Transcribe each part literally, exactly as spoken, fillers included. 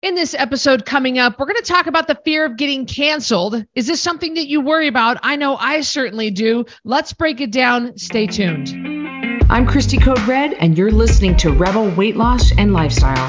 In this episode coming up, we're going to talk about the fear of getting canceled. Is this something that you worry about? I know I certainly do. Let's break it down. Stay tuned. I'm Christy Code Red, and you're listening to Rebel Weight Loss and Lifestyle,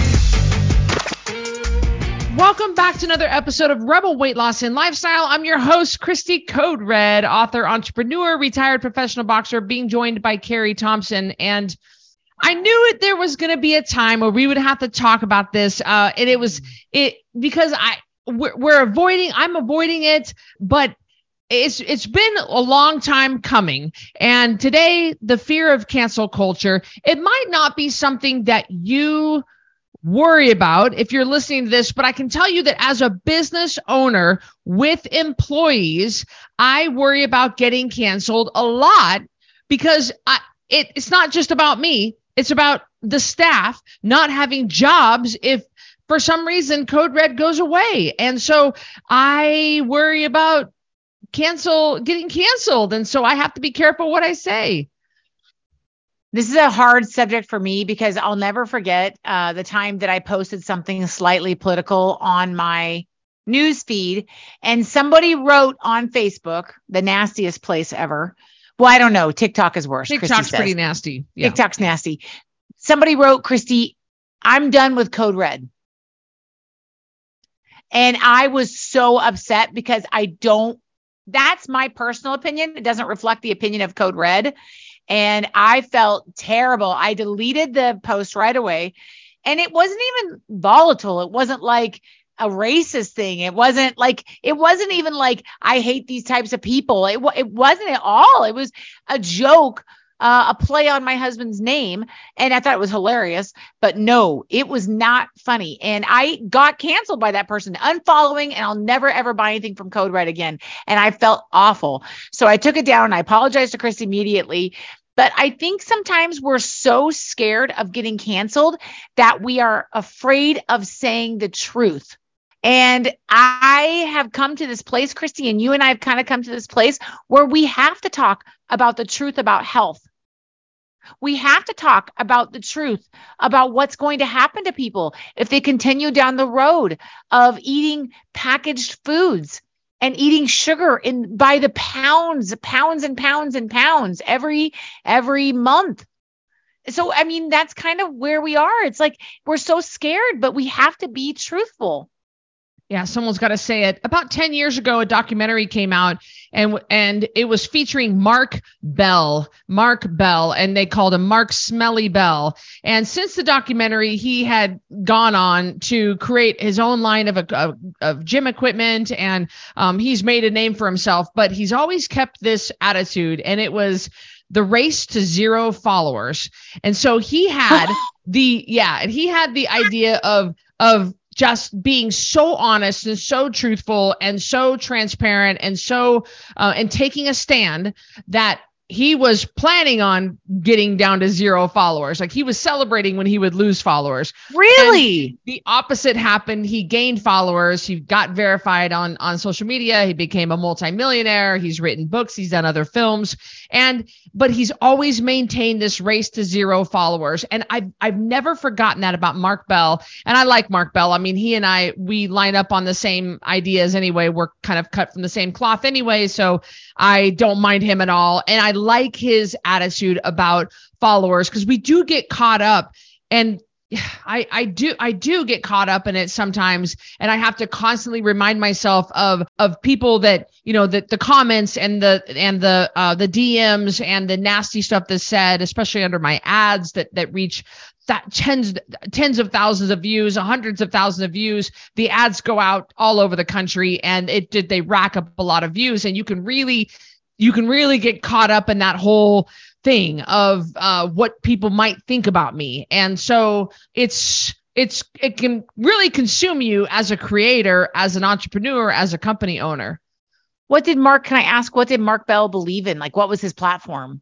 Welcome back to another episode of Rebel Weight Loss and Lifestyle. I'm your host, Christy Code Red, author, entrepreneur, retired professional boxer, being joined by Carrie Thompson. And I knew it, there was going to be a time where we would have to talk about this. Uh, and it was it because I we're, we're avoiding, I'm avoiding it, but It's it's been a long time coming, and today the fear of cancel culture, it might not be something that you worry about if you're listening to this, but I can tell you that as a business owner with employees, I worry about getting canceled a lot because I, it, it's not just about me. It's about the staff not having jobs if for some reason Code Red goes away. And so I worry about cancel, getting canceled. And so I have to be careful what I say. This is a hard subject for me because I'll never forget uh, the time that I posted something slightly political on my news feed, and somebody wrote on Facebook, the nastiest place ever. Well, I don't know. TikTok is worse. TikTok's pretty nasty. Yeah. TikTok's nasty. Somebody wrote, Christy, I'm done with Code Red. And I was so upset because I don't That's my personal opinion. It doesn't reflect the opinion of Code Red. And I felt terrible. I deleted the post right away. And it wasn't even volatile. It wasn't like a racist thing. It wasn't like, it wasn't even like, I hate these types of people. It, it wasn't at all. It was a joke, uh, a play on my husband's name. And I thought it was hilarious, but no, it was not funny. And I got canceled by that person, unfollowing, and I'll never, ever buy anything from Code Red again. And I felt awful. So I took it down and I apologized to Chris immediately. But I think sometimes we're so scared of getting canceled that we are afraid of saying the truth. And I have come to this place, Christy, and you and I have kind of come to this place where we have to talk about the truth about health. We have to talk about the truth about what's going to happen to people if they continue down the road of eating packaged foods and eating sugar in by the pounds, pounds and pounds and pounds every every month. So, I mean, that's kind of where we are. It's like we're so scared, but we have to be truthful. Yeah, someone's got to say it. About ten years ago, a documentary came out, and and it was featuring Mark Bell, Mark Bell, and they called him Mark Smelly Bell. And since the documentary, he had gone on to create his own line of a, of gym equipment, and um, he's made a name for himself. But he's always kept this attitude, and it was the race to zero followers. And so he had the yeah, and he had the idea of of. just being so honest and so truthful and so transparent and so uh, and taking a stand that he was planning on getting down to zero followers. Like he was celebrating when he would lose followers. Really? And the opposite happened. He gained followers. He got verified on, on social media. He became a multimillionaire. He's written books. He's done other films. And, but he's always maintained this race to zero followers. And I've, I've never forgotten that about Mark Bell. And I like Mark Bell. I mean, he and I, we line up on the same ideas anyway. We're kind of cut from the same cloth anyway. So I don't mind him at all. And I like his attitude about followers, because we do get caught up, and I, I do I do get caught up in it sometimes, and I have to constantly remind myself of of people that, you know, that the comments and the and the uh, the D Ms and the nasty stuff that's said, especially under my ads that that reach that tens tens of thousands of views, hundreds of thousands of views. The ads go out all over the country, and it did they rack up a lot of views, and you can really. You can really get caught up in that whole thing of uh, what people might think about me. And so it's it's it can really consume you as a creator, as an entrepreneur, as a company owner. What did Mark, can I ask, what did Mark Bell believe in? Like, what was his platform?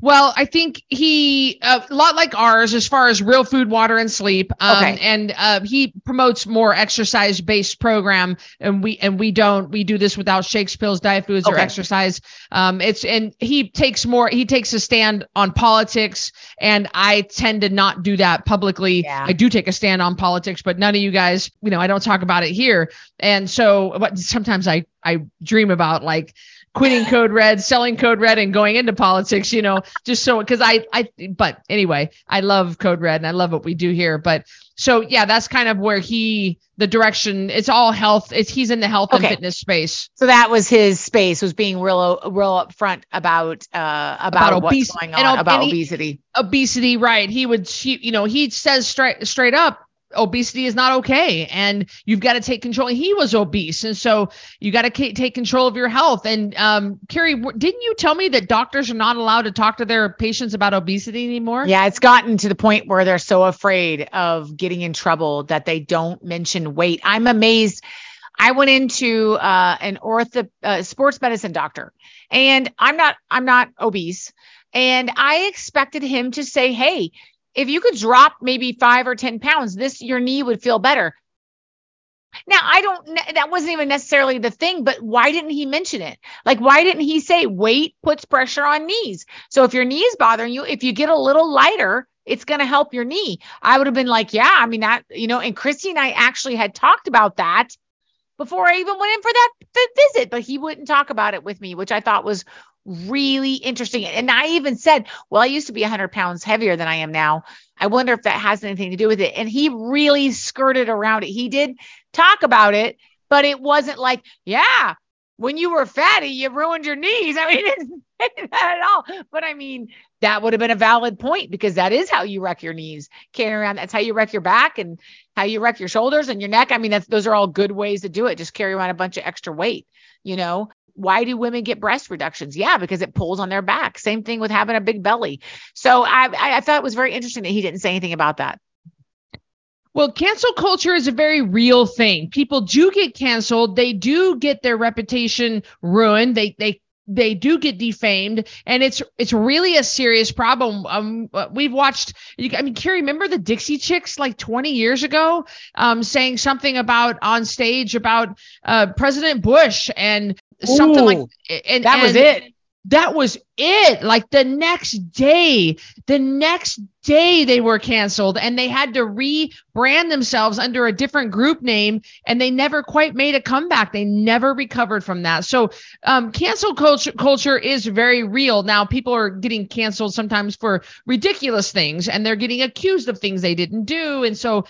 Well, I think he, uh, a lot like ours, as far as real food, water, and sleep. Um, okay. And uh, he promotes more exercise-based program, and we and we don't. We do this without shakes, pills, diet foods, okay. or exercise. Um, it's and he takes more. He takes a stand on politics, and I tend to not do that publicly. Yeah. I do take a stand on politics, but none of you guys, you know, I don't talk about it here. And so, but sometimes I I dream about like. quitting Code Red, selling Code Red, and going into politics, you know, just so, because I, I, but anyway, I love Code Red and I love what we do here. But so, yeah, that's kind of where he, the direction, it's all health. It's, he's in the health okay. and fitness space. So that was his space, was being real, real upfront about, uh, about, about what's obes- going on, and, about and he, obesity. Obesity, right. He would, he, you know, he says straight, straight up, obesity is not okay, and you've got to take control. He was obese, and so you got to k- take control of your health. And um, Carrie, w- didn't you tell me that doctors are not allowed to talk to their patients about obesity anymore? Yeah, it's gotten to the point where they're so afraid of getting in trouble that they don't mention weight. I'm amazed. I went into uh, an ortho uh, sports medicine doctor, and I'm not I'm not obese, and I expected him to say, "Hey, if you could drop maybe five or ten pounds, this, your knee would feel better." Now, I don't, that wasn't even necessarily the thing, but why didn't he mention it? Like, why didn't he say weight puts pressure on knees? So if your knee is bothering you, if you get a little lighter, it's going to help your knee. I would have been like, yeah, I mean, that, you know, and Christy and I actually had talked about that before I even went in for that, that visit, but he wouldn't talk about it with me, which I thought was really interesting. And I even said, well, I used to be one hundred pounds heavier than I am now. I wonder if that has anything to do with it. And he really skirted around it. He did talk about it, but it wasn't like, yeah, when you were fatty, you ruined your knees. I mean, he didn't say that at all. But I mean, that would have been a valid point, because that is how you wreck your knees, carrying around. That's how you wreck your back and how you wreck your shoulders and your neck. I mean, that's, those are all good ways to do it. Just carry around a bunch of extra weight, you know? Why do women get breast reductions? Yeah, because it pulls on their back. Same thing with having a big belly. So I, I thought it was very interesting that he didn't say anything about that. Well, cancel culture is a very real thing. People do get canceled. They do get their reputation ruined. They they they do get defamed, and it's it's really a serious problem. Um, we've watched. I mean, Carrie, remember the Dixie Chicks like twenty years ago, um, saying something about on stage about uh, President Bush and. Something Ooh, like and that and was it. That was it. Like the next day, the next day they were canceled, and they had to rebrand themselves under a different group name, and they never quite made a comeback. They never recovered from that. So um, cancel culture, culture is very real. Now, people are getting canceled sometimes for ridiculous things, and they're getting accused of things they didn't do. And so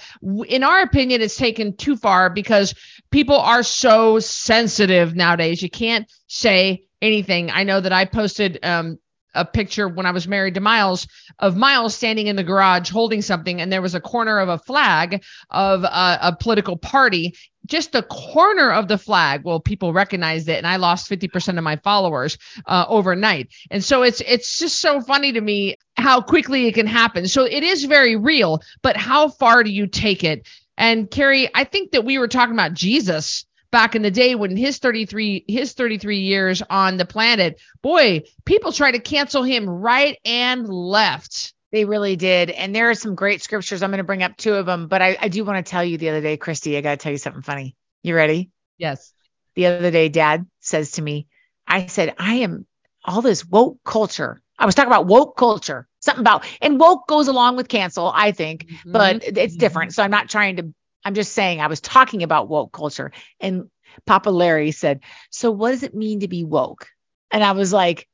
in our opinion, it's taken too far because people are so sensitive nowadays. You can't say anything. I know that I posted um, a picture when I was married to Miles of Miles standing in the garage holding something, and there was a corner of a flag of a, a political party, just the corner of the flag. Well, people recognized it, and I lost fifty percent of my followers uh, overnight. And so it's it's just so funny to me how quickly it can happen. So it is very real, but how far do you take it? And Carrie, I think that we were talking about Jesus back in the day when his thirty-three his thirty-three years on the planet, boy, people try to cancel him right and left. They really did. And there are some great scriptures. I'm going to bring up two of them, but I, I do want to tell you the other day, Christy, I got to tell you something funny. You ready? Yes. The other day, Dad says to me, I said, I am all this woke culture. I was talking about woke culture, something about, and woke goes along with cancel, I think, mm-hmm. but it's different. So I'm not trying to I'm just saying I was talking about woke culture, and Papa Larry said, so what does it mean to be woke? And I was like,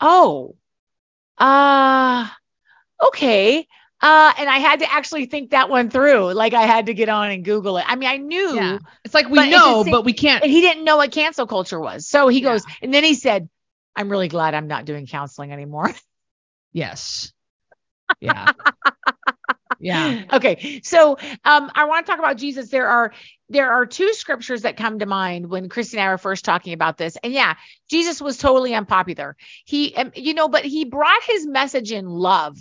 oh, uh, okay. Uh, and I had to actually think that one through. Like I had to get on and Google it. I mean, I knew yeah. it's like, we but know, but we can't, and he didn't know what cancel culture was. So he yeah. goes, and then he said, I'm really glad I'm not doing counseling anymore. Yes. Yeah. Yeah. Okay. So um, I want to talk about Jesus. There are there are two scriptures that come to mind when Christy and I were first talking about this. And yeah, Jesus was totally unpopular. He, um, you know, but he brought his message in love.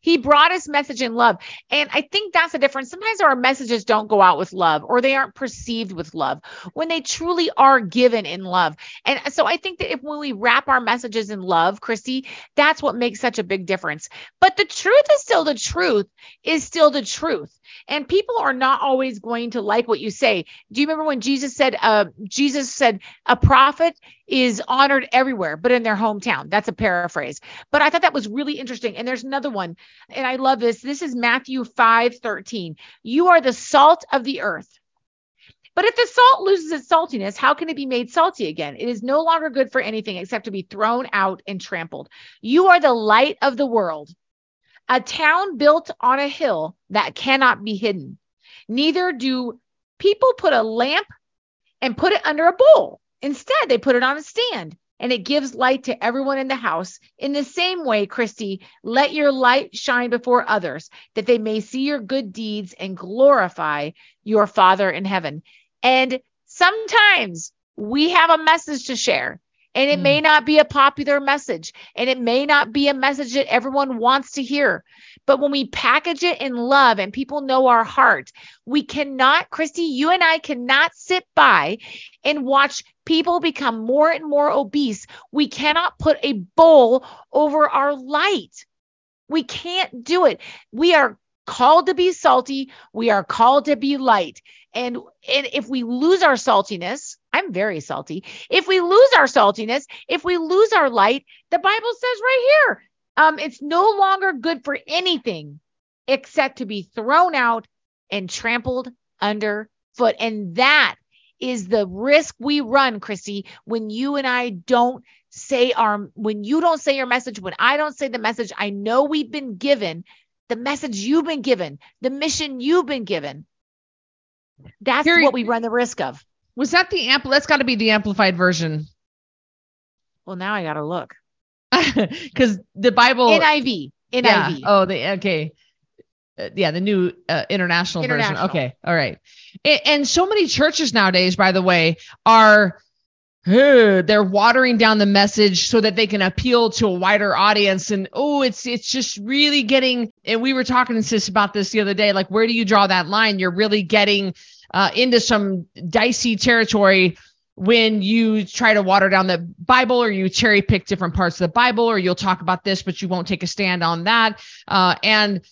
He brought his message in love. And I think that's the difference. Sometimes our messages don't go out with love, or they aren't perceived with love, when they truly are given in love. And so I think that if when we wrap our messages in love, Christy, that's what makes such a big difference. But the truth is still the truth is still the truth. And people are not always going to like what you say. Do you remember when Jesus said, uh, Jesus said a prophet is honored everywhere, but in their hometown? That's a paraphrase. But I thought that was really interesting. And there's another one. And I love this. This is Matthew five thirteen. You are the salt of the earth. But if the salt loses its saltiness, how can it be made salty again? It is no longer good for anything except to be thrown out and trampled. You are the light of the world, a town built on a hill that cannot be hidden. Neither do people put a lamp and put it under a bowl. Instead, they put it on a stand, and it gives light to everyone in the house. In the same way, Christy, let your light shine before others, that they may see your good deeds and glorify your Father in heaven. And sometimes we have a message to share, and it mm. may not be a popular message, and it may not be a message that everyone wants to hear. But when we package it in love and people know our heart, we cannot, Christy, you and I cannot sit by and watch people become more and more obese. We cannot put a bowl over our light. We can't do it. We are called to be salty. We are called to be light. And, and if we lose our saltiness, I'm very salty. If we lose our saltiness, if we lose our light, the Bible says right here, um, it's no longer good for anything except to be thrown out and trampled underfoot. And that is the risk we run, Christy, when you and I don't say our, when you don't say your message, when I don't say the message I know we've been given, the message you've been given, the mission you've been given. That's Carrie, what we run the risk of. Was that the amp? That's got to be the amplified version. Well, now I got to look. Because the Bible. N I V. N I V. Yeah. Oh, the okay. Uh, yeah, the new uh, international, international version. Okay. All right. And, and so many churches nowadays, by the way, are uh, they're watering down the message so that they can appeal to a wider audience. And, oh, it's it's just really getting. And we were talking to Sis about this the other day. Like, where do you draw that line? You're really getting uh, into some dicey territory when you try to water down the Bible, or you cherry pick different parts of the Bible, or you'll talk about this, but you won't take a stand on that. Uh, and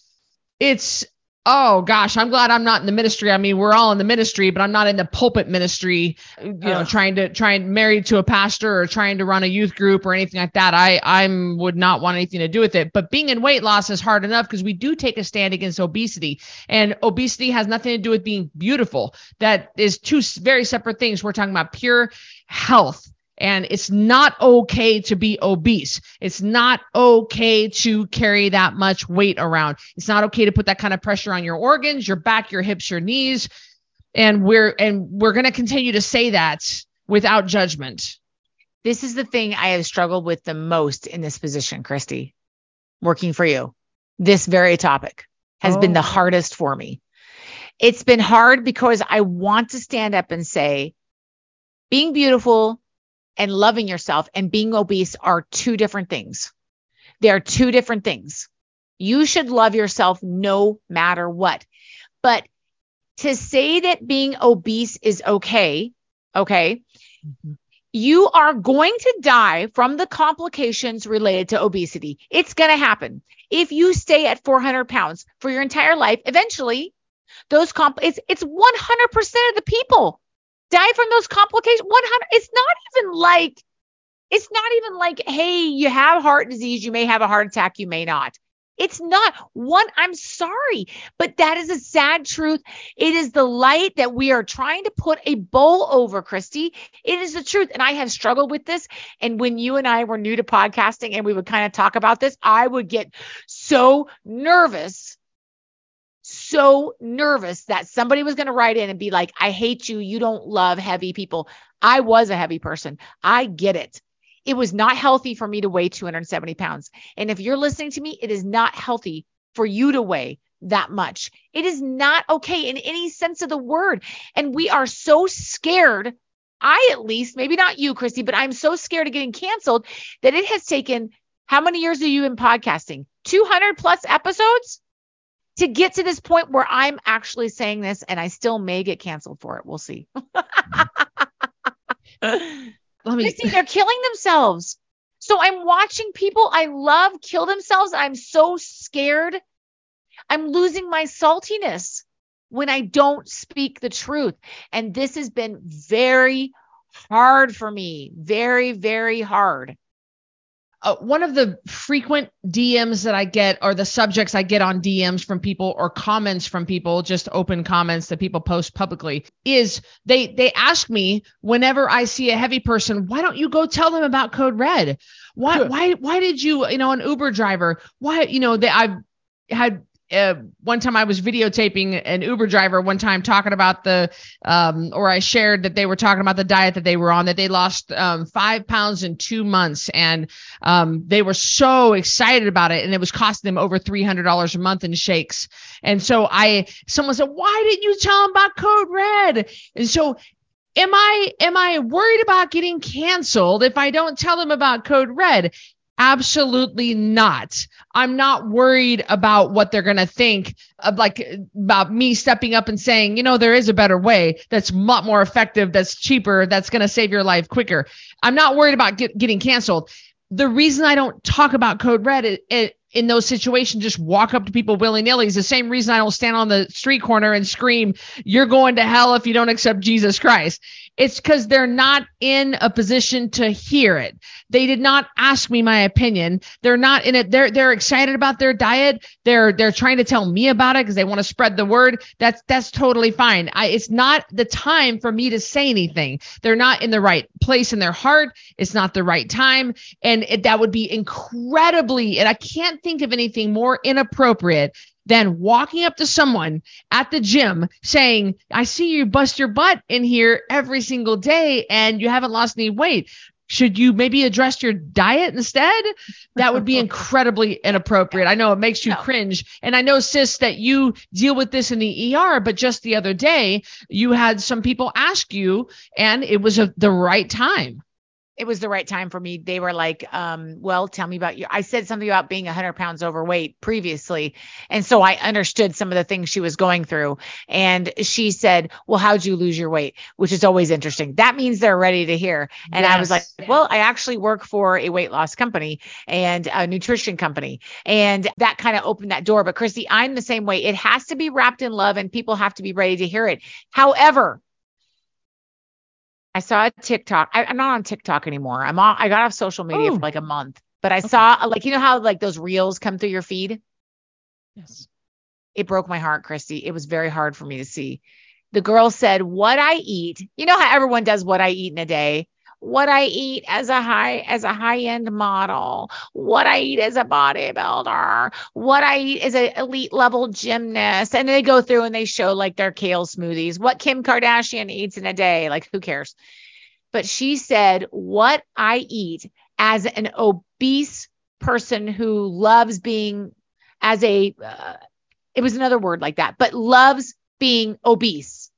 it's, oh gosh, I'm glad I'm not in the ministry. I mean, we're all in the ministry, but I'm not in the pulpit ministry, you know, Ugh. trying to try and married to a pastor or trying to run a youth group or anything like that. I, I'm would not want anything to do with it, but being in weight loss is hard enough because we do take a stand against obesity, and obesity has nothing to do with being beautiful. That is two very separate things. We're talking about pure health. And it's not okay to be obese. It's not okay to carry that much weight around. It's not okay to put that kind of pressure on your organs, your back, your hips, your knees. And we're and we're going to continue to say that without judgment. This is the thing I have struggled with the most in this position, Christy, working for you. This very topic has oh. been the hardest for me. It's been hard because I want to stand up and say, being beautiful and loving yourself and being obese are two different things. They are two different things. You should love yourself no matter what. But to say that being obese is okay, okay, mm-hmm. you are going to die from the complications related to obesity. It's going to happen. If you stay at four hundred pounds for your entire life, eventually those comp it's, it's one hundred percent of the people die from those complications. one hundred It's not even like, it's not even like, hey, you have heart disease. You may have a heart attack. You may not. It's not one. I'm sorry, but that is a sad truth. It is the light that we are trying to put a bowl over, Christy. It is the truth. And I have struggled with this. And when you and I were new to podcasting and we would kind of talk about this, I would get so nervous so nervous that somebody was going to write in and be like, I hate you. You don't love heavy people. I was a heavy person. I get it. It was not healthy for me to weigh two hundred seventy pounds. And if you're listening to me, it is not healthy for you to weigh that much. It is not okay in any sense of the word. And we are so scared. I, at least, maybe not you, Christy, but I'm so scared of getting canceled that it has taken, how many years are you in podcasting? two hundred plus episodes to get to this point where I'm actually saying this, and I still may get canceled for it. We'll see. Let me see. They're killing themselves. So I'm watching people I love kill themselves. I'm so scared. I'm losing my saltiness when I don't speak the truth. And this has been very hard for me. Very, very hard. Uh, one of the frequent D Ms that I get, or the subjects I get on D Ms from people, or comments from people, just open comments that people post publicly, is they, they ask me whenever I see a heavy person, why don't you go tell them about Code Red? Why, sure. why, why did you, you know, an Uber driver, why, you know, they, I've had, Uh, one time I was videotaping an Uber driver one time talking about the, um, or I shared that they were talking about the diet that they were on, that they lost um, five pounds in two months. And um, they were so excited about it. And it was costing them over three hundred dollars a month in shakes. And so I, someone said, why didn't you tell them about Code Red? And so am I, am I worried about getting canceled if I don't tell them about Code Red? Absolutely not. I'm not worried about what they're going to think of, like about me stepping up and saying, you know, there is a better way that's a lot more effective, that's cheaper, that's going to save your life quicker. I'm not worried about get, getting canceled. The reason I don't talk about Code Red it, it, in those situations, just walk up to people willy-nilly, is the same reason I don't stand on the street corner and scream, you're going to hell if you don't accept Jesus Christ. It's because they're not in a position to hear it. They did not ask me my opinion. They're not in it. They're they're excited about their diet. They're they're trying to tell me about it because they want to spread the word. That's that's totally fine. I, it's not the time for me to say anything. They're not in the right place in their heart. It's not the right time, and it, that would be incredibly. And I can't think of anything more inappropriate than walking up to someone at the gym saying, I see you bust your butt in here every single day and you haven't lost any weight. Should you maybe address your diet instead? That would be incredibly inappropriate. I know it makes you no. cringe. And I know, sis, that you deal with this in the E R, but just the other day you had some people ask you, and it was a, the right time. It was the right time for me. They were like, um, well, tell me about you. I said something about being one hundred pounds overweight previously. And so I understood some of the things she was going through. And she said, well, how'd you lose your weight? Which is always interesting. That means they're ready to hear. And yes. I was like, well, I actually work for a weight loss company and a nutrition company. And that kind of opened that door. But Christy, I'm the same way. It has to be wrapped in love, and people have to be ready to hear it. However, I saw a TikTok. I, I'm not on TikTok anymore. I'm on, I got off social media Ooh. for like a month, but I okay. saw like, you know how like those reels come through your feed? Yes. It broke my heart, Christy. It was very hard for me to see. The girl said, what I eat, you know how everyone does what I eat in a day, what I eat as a high, as a high end model, what I eat as a bodybuilder, what I eat as an elite level gymnast. And they go through and they show like their kale smoothies, what Kim Kardashian eats in a day. Like, who cares? But she said, what I eat as an obese person who loves being as a, uh, it was another word like that, but loves being obese.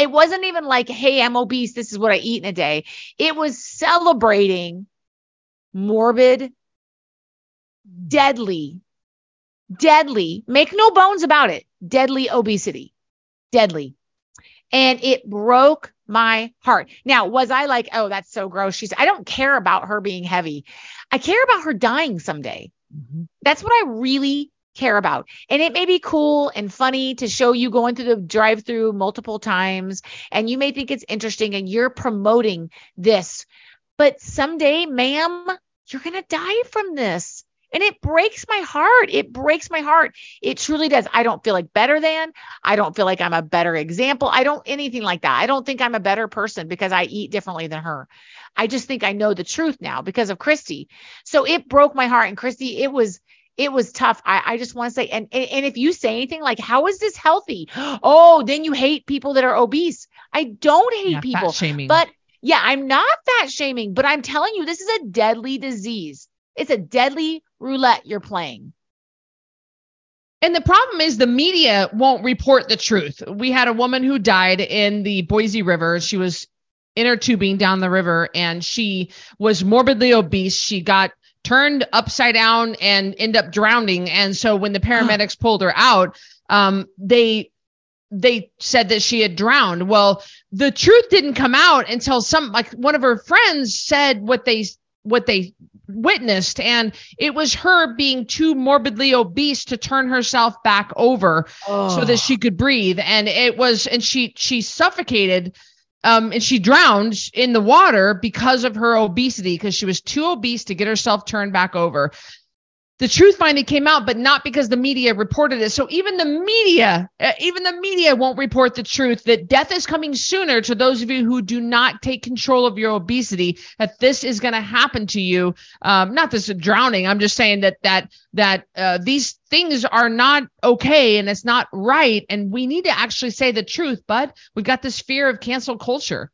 It wasn't even like, hey, I'm obese, this is what I eat in a day. It was celebrating morbid, deadly, deadly, make no bones about it, deadly obesity, deadly. And it broke my heart. Now, was I like, oh, that's so gross? She's, I don't care about her being heavy. I care about her dying someday. Mm-hmm. That's what I really care about. And it may be cool and funny to show you going through the drive-through multiple times, and you may think it's interesting and you're promoting this, but someday, ma'am, you're going to die from this. And it breaks my heart. It breaks my heart. It truly does. I don't feel like better than, I don't feel like I'm a better example. I don't anything like that. I don't think I'm a better person because I eat differently than her. I just think I know the truth now because of Christy. So it broke my heart. And Christy, it was, It was tough. I, I just want to say, and, and and if you say anything like, how is this healthy? Oh, then you hate people that are obese. I don't hate yeah, people, but yeah, I'm not fat shaming, but I'm telling you, this is a deadly disease. It's a deadly roulette you're playing. And the problem is the media won't report the truth. We had a woman who died in the Boise River. She was inner tubing down the river and she was morbidly obese. She got turned upside down and end up drowning. And so when the paramedics pulled her out, um, they they said that she had drowned. Well, the truth didn't come out until some, like one of her friends said what they what they witnessed. And it was her being too morbidly obese to turn herself back over oh. so that she could breathe. And it was, and she, she suffocated um, and she drowned in the water because of her obesity, because she was too obese to get herself turned back over. The truth finally came out, but not because the media reported it. So even the media, even the media won't report the truth that death is coming sooner to those of you who do not take control of your obesity, that this is going to happen to you. Um, not this drowning. I'm just saying that, that, that uh, these things are not okay and it's not right. And we need to actually say the truth, but we've got this fear of cancel culture.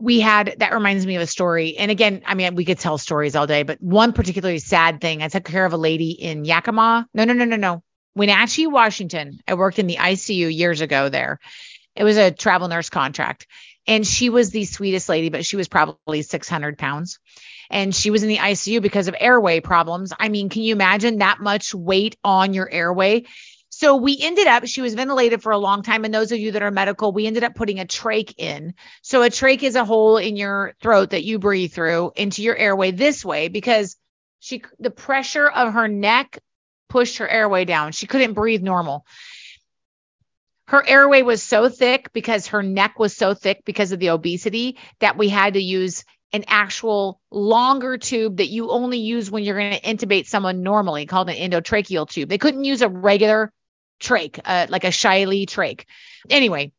We had, that reminds me of a story. And again, I mean, we could tell stories all day, but one particularly sad thing, I took care of a lady in Yakima. No, no, no, no, no. Wenatchee, Washington. I worked in the I C U years ago there. It was a travel nurse contract. And she was the sweetest lady, but she was probably six hundred pounds. And she was in the I C U because of airway problems. I mean, can you imagine that much weight on your airway? So we ended up, she was ventilated for a long time. And those of you that are medical, we ended up putting a trach in. So a trach is a hole in your throat that you breathe through into your airway this way, because she, the pressure of her neck pushed her airway down. She couldn't breathe normal. Her airway was so thick because her neck was so thick because of the obesity that we had to use an actual longer tube that you only use when you're going to intubate someone normally, called an endotracheal tube. They couldn't use a regular trach, uh, like a Shiley trach. Anyway,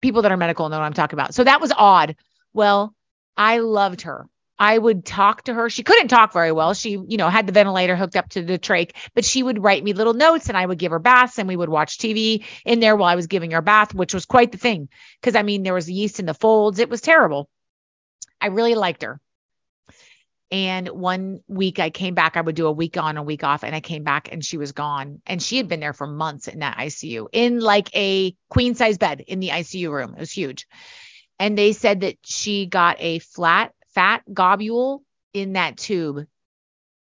people that are medical know what I'm talking about. So that was odd. Well, I loved her. I would talk to her. She couldn't talk very well. She, you know, had the ventilator hooked up to the trach, but she would write me little notes and I would give her baths and we would watch T V in there while I was giving her a bath, which was quite the thing. Cause I mean, there was yeast in the folds. It was terrible. I really liked her. And one week I came back, I would do a week on, a week off, and I came back and she was gone. And she had been there for months in that I C U, in like a queen size bed in the I C U room. It was huge. And they said that she got a flat, fat globule in that tube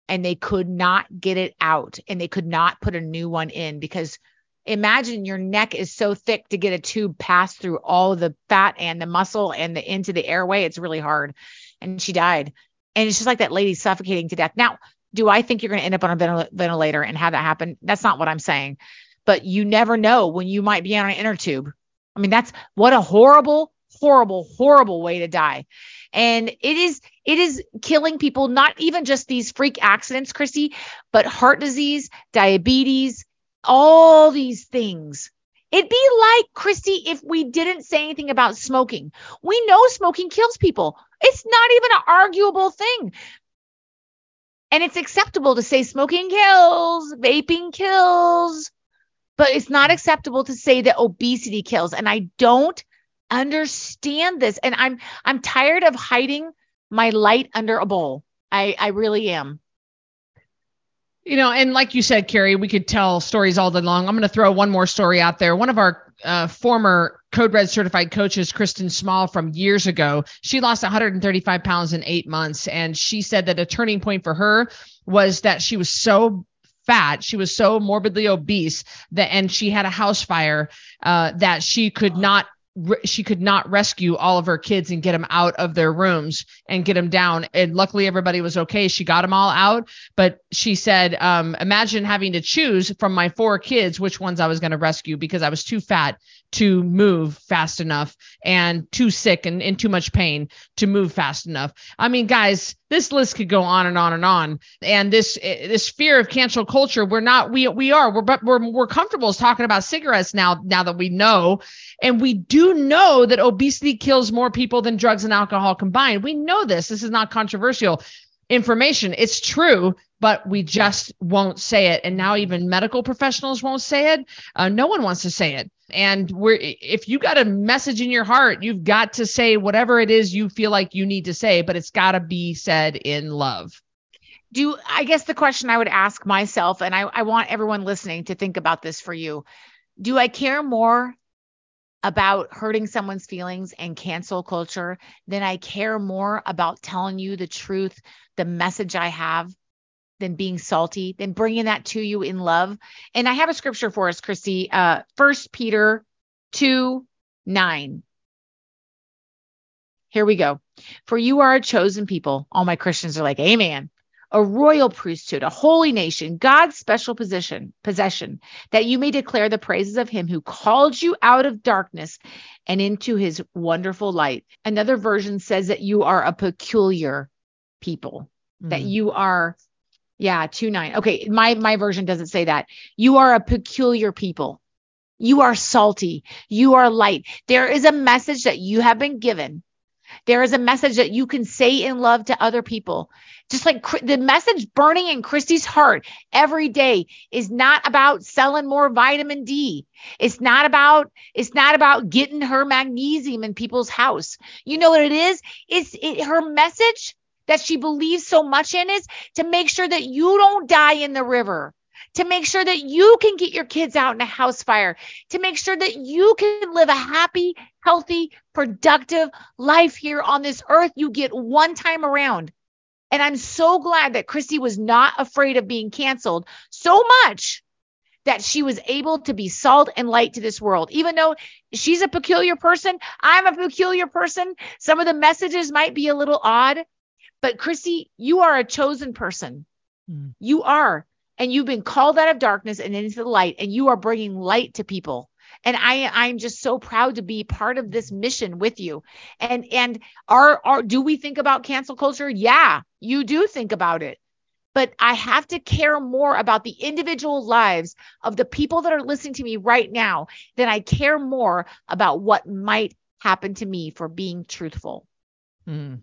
and they could not get it out and they could not put a new one in, because imagine your neck is so thick to get a tube passed through all the fat and the muscle and the into the airway. It's really hard. And she died. And it's just like that lady suffocating to death. Now, do I think you're going to end up on a ventil- ventilator and have that happen? That's not what I'm saying. But you never know when you might be on an inner tube. I mean, that's what a horrible, horrible, horrible way to die. And it is, it is killing people, not even just these freak accidents, Christy, but heart disease, diabetes, all these things. It'd be like, Christy, if we didn't say anything about smoking. We know smoking kills people. It's not even an arguable thing. And it's acceptable to say smoking kills, vaping kills, but it's not acceptable to say that obesity kills. And I don't understand this. And I'm, I'm tired of hiding my light under a bowl. I, I really am. You know, and like you said, Carrie, we could tell stories all day long. I'm going to throw one more story out there. One of our uh, former Code Red certified coaches, Kristen Small, from years ago, she lost one hundred thirty-five pounds in eight months. And she said that a turning point for her was that she was so fat. She was so morbidly obese that, and she had a house fire uh, that she could not she could not rescue all of her kids and get them out of their rooms and get them down. And luckily everybody was okay. She got them all out, but she said, um, imagine having to choose from my four kids, which ones I was going to rescue, because I was too fat to move fast enough and too sick and in too much pain to move fast enough. I mean, guys, this list could go on and on and on. And this, this fear of cancel culture, we're not, we, we are, we're, but we're, we're comfortable talking about cigarettes now, now that we know, and we do know that obesity kills more people than drugs and alcohol combined. We know this, this is not controversial information. It's true, but we just won't say it. And now even medical professionals won't say it. Uh, no one wants to say it. And we're, if you got a message in your heart, you've got to say whatever it is you feel like you need to say, but it's got to be said in love. Do, I guess the question I would ask myself, and I, I want everyone listening to think about this for you. Do I care more about hurting someone's feelings and cancel culture, then I care more about telling you the truth, the message I have, than being salty, than bringing that to you in love. And I have a scripture for us, Christy, uh, First Peter two nine. Here we go. For you are a chosen people. All my Christians are like, amen. A royal priesthood, a holy nation, God's special position, possession, that you may declare the praises of him who called you out of darkness and into his wonderful light. Another version says that you are a peculiar people, mm-hmm. that you are, yeah, two nine. Okay, my, my version doesn't say that. You are a peculiar people. You are salty. You are light. There is a message that you have been given. There is a message that you can say in love to other people. Just like the message burning in Christy's heart every day is not about selling more vitamin D. It's not about, it's not about getting her magnesium in people's house. You know what it is? It's it, her message that she believes so much in is to make sure that you don't die in the river, to make sure that you can get your kids out in a house fire, to make sure that you can live a happy, healthy, productive life here on this earth. You get one time around. And I'm so glad that Christy was not afraid of being canceled so much that she was able to be salt and light to this world. Even though she's a peculiar person, I'm a peculiar person. Some of the messages might be a little odd, but Christy, you are a chosen person. Mm. You are. And you've been called out of darkness and into the light, and you are bringing light to people. And I, I'm just so proud to be part of this mission with you. And, and are, are, do we think about cancel culture? Yeah, you do think about it, but I have to care more about the individual lives of the people that are listening to me right now than I care more about what might happen to me for being truthful. Mm.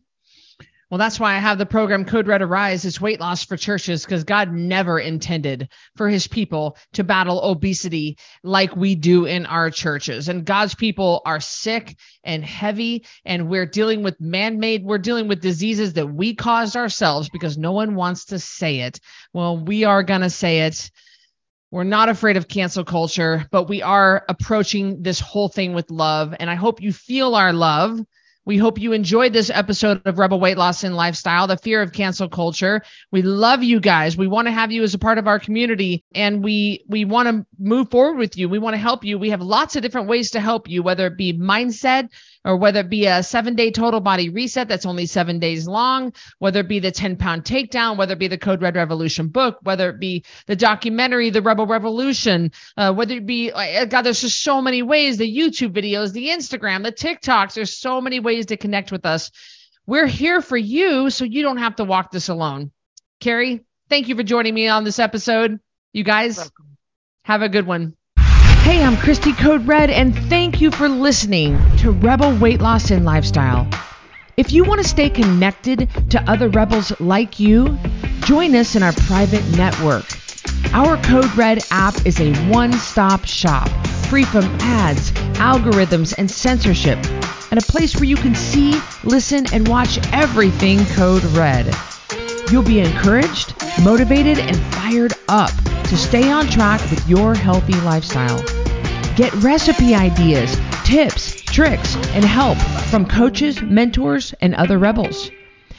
Well, that's why I have the program Code Red Arise is weight loss for churches, because God never intended for his people to battle obesity like we do in our churches. And God's people are sick and heavy, and we're dealing with man-made, we're dealing with diseases that we caused ourselves because no one wants to say it. Well, we are going to say it. We're not afraid of cancel culture, but we are approaching this whole thing with love. And I hope you feel our love. We hope you enjoyed this episode of Rebel Weight Loss and Lifestyle, the fear of cancel culture. We love you guys. We want to have you as a part of our community, and we we want to move forward with you. We want to help you. We have lots of different ways to help you, whether it be mindset, or whether it be a seven-day total body reset that's only seven days long, whether it be the ten-pound takedown, whether it be the Code Red Revolution book, whether it be the documentary, the Rebel Revolution, uh, whether it be, God, there's just so many ways, the YouTube videos, the Instagram, the TikToks, there's so many ways to connect with us. We're here for you, so you don't have to walk this alone. Carrie, thank you for joining me on this episode. You guys, welcome. Have a good one. Hey, I'm Christy Code Red, and thank you for listening to Rebel Weight Loss and Lifestyle. If you want to stay connected to other rebels like you, join us in our private network. Our Code Red app is a one-stop shop, free from ads, algorithms, and censorship, and a place where you can see, listen, and watch everything Code Red. You'll be encouraged, motivated, and fired up to stay on track with your healthy lifestyle. Get recipe ideas, tips, tricks, and help from coaches, mentors, and other rebels.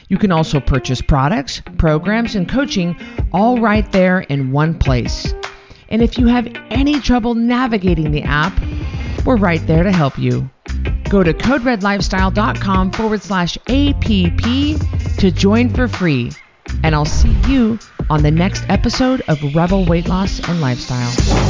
You can also purchase products, programs, and coaching all right there in one place. And if you have any trouble navigating the app, we're right there to help you. Go to coderedlifestyle.com forward slash APP to join for free. And I'll see you on the next episode of Rebel Weight Loss and Lifestyle.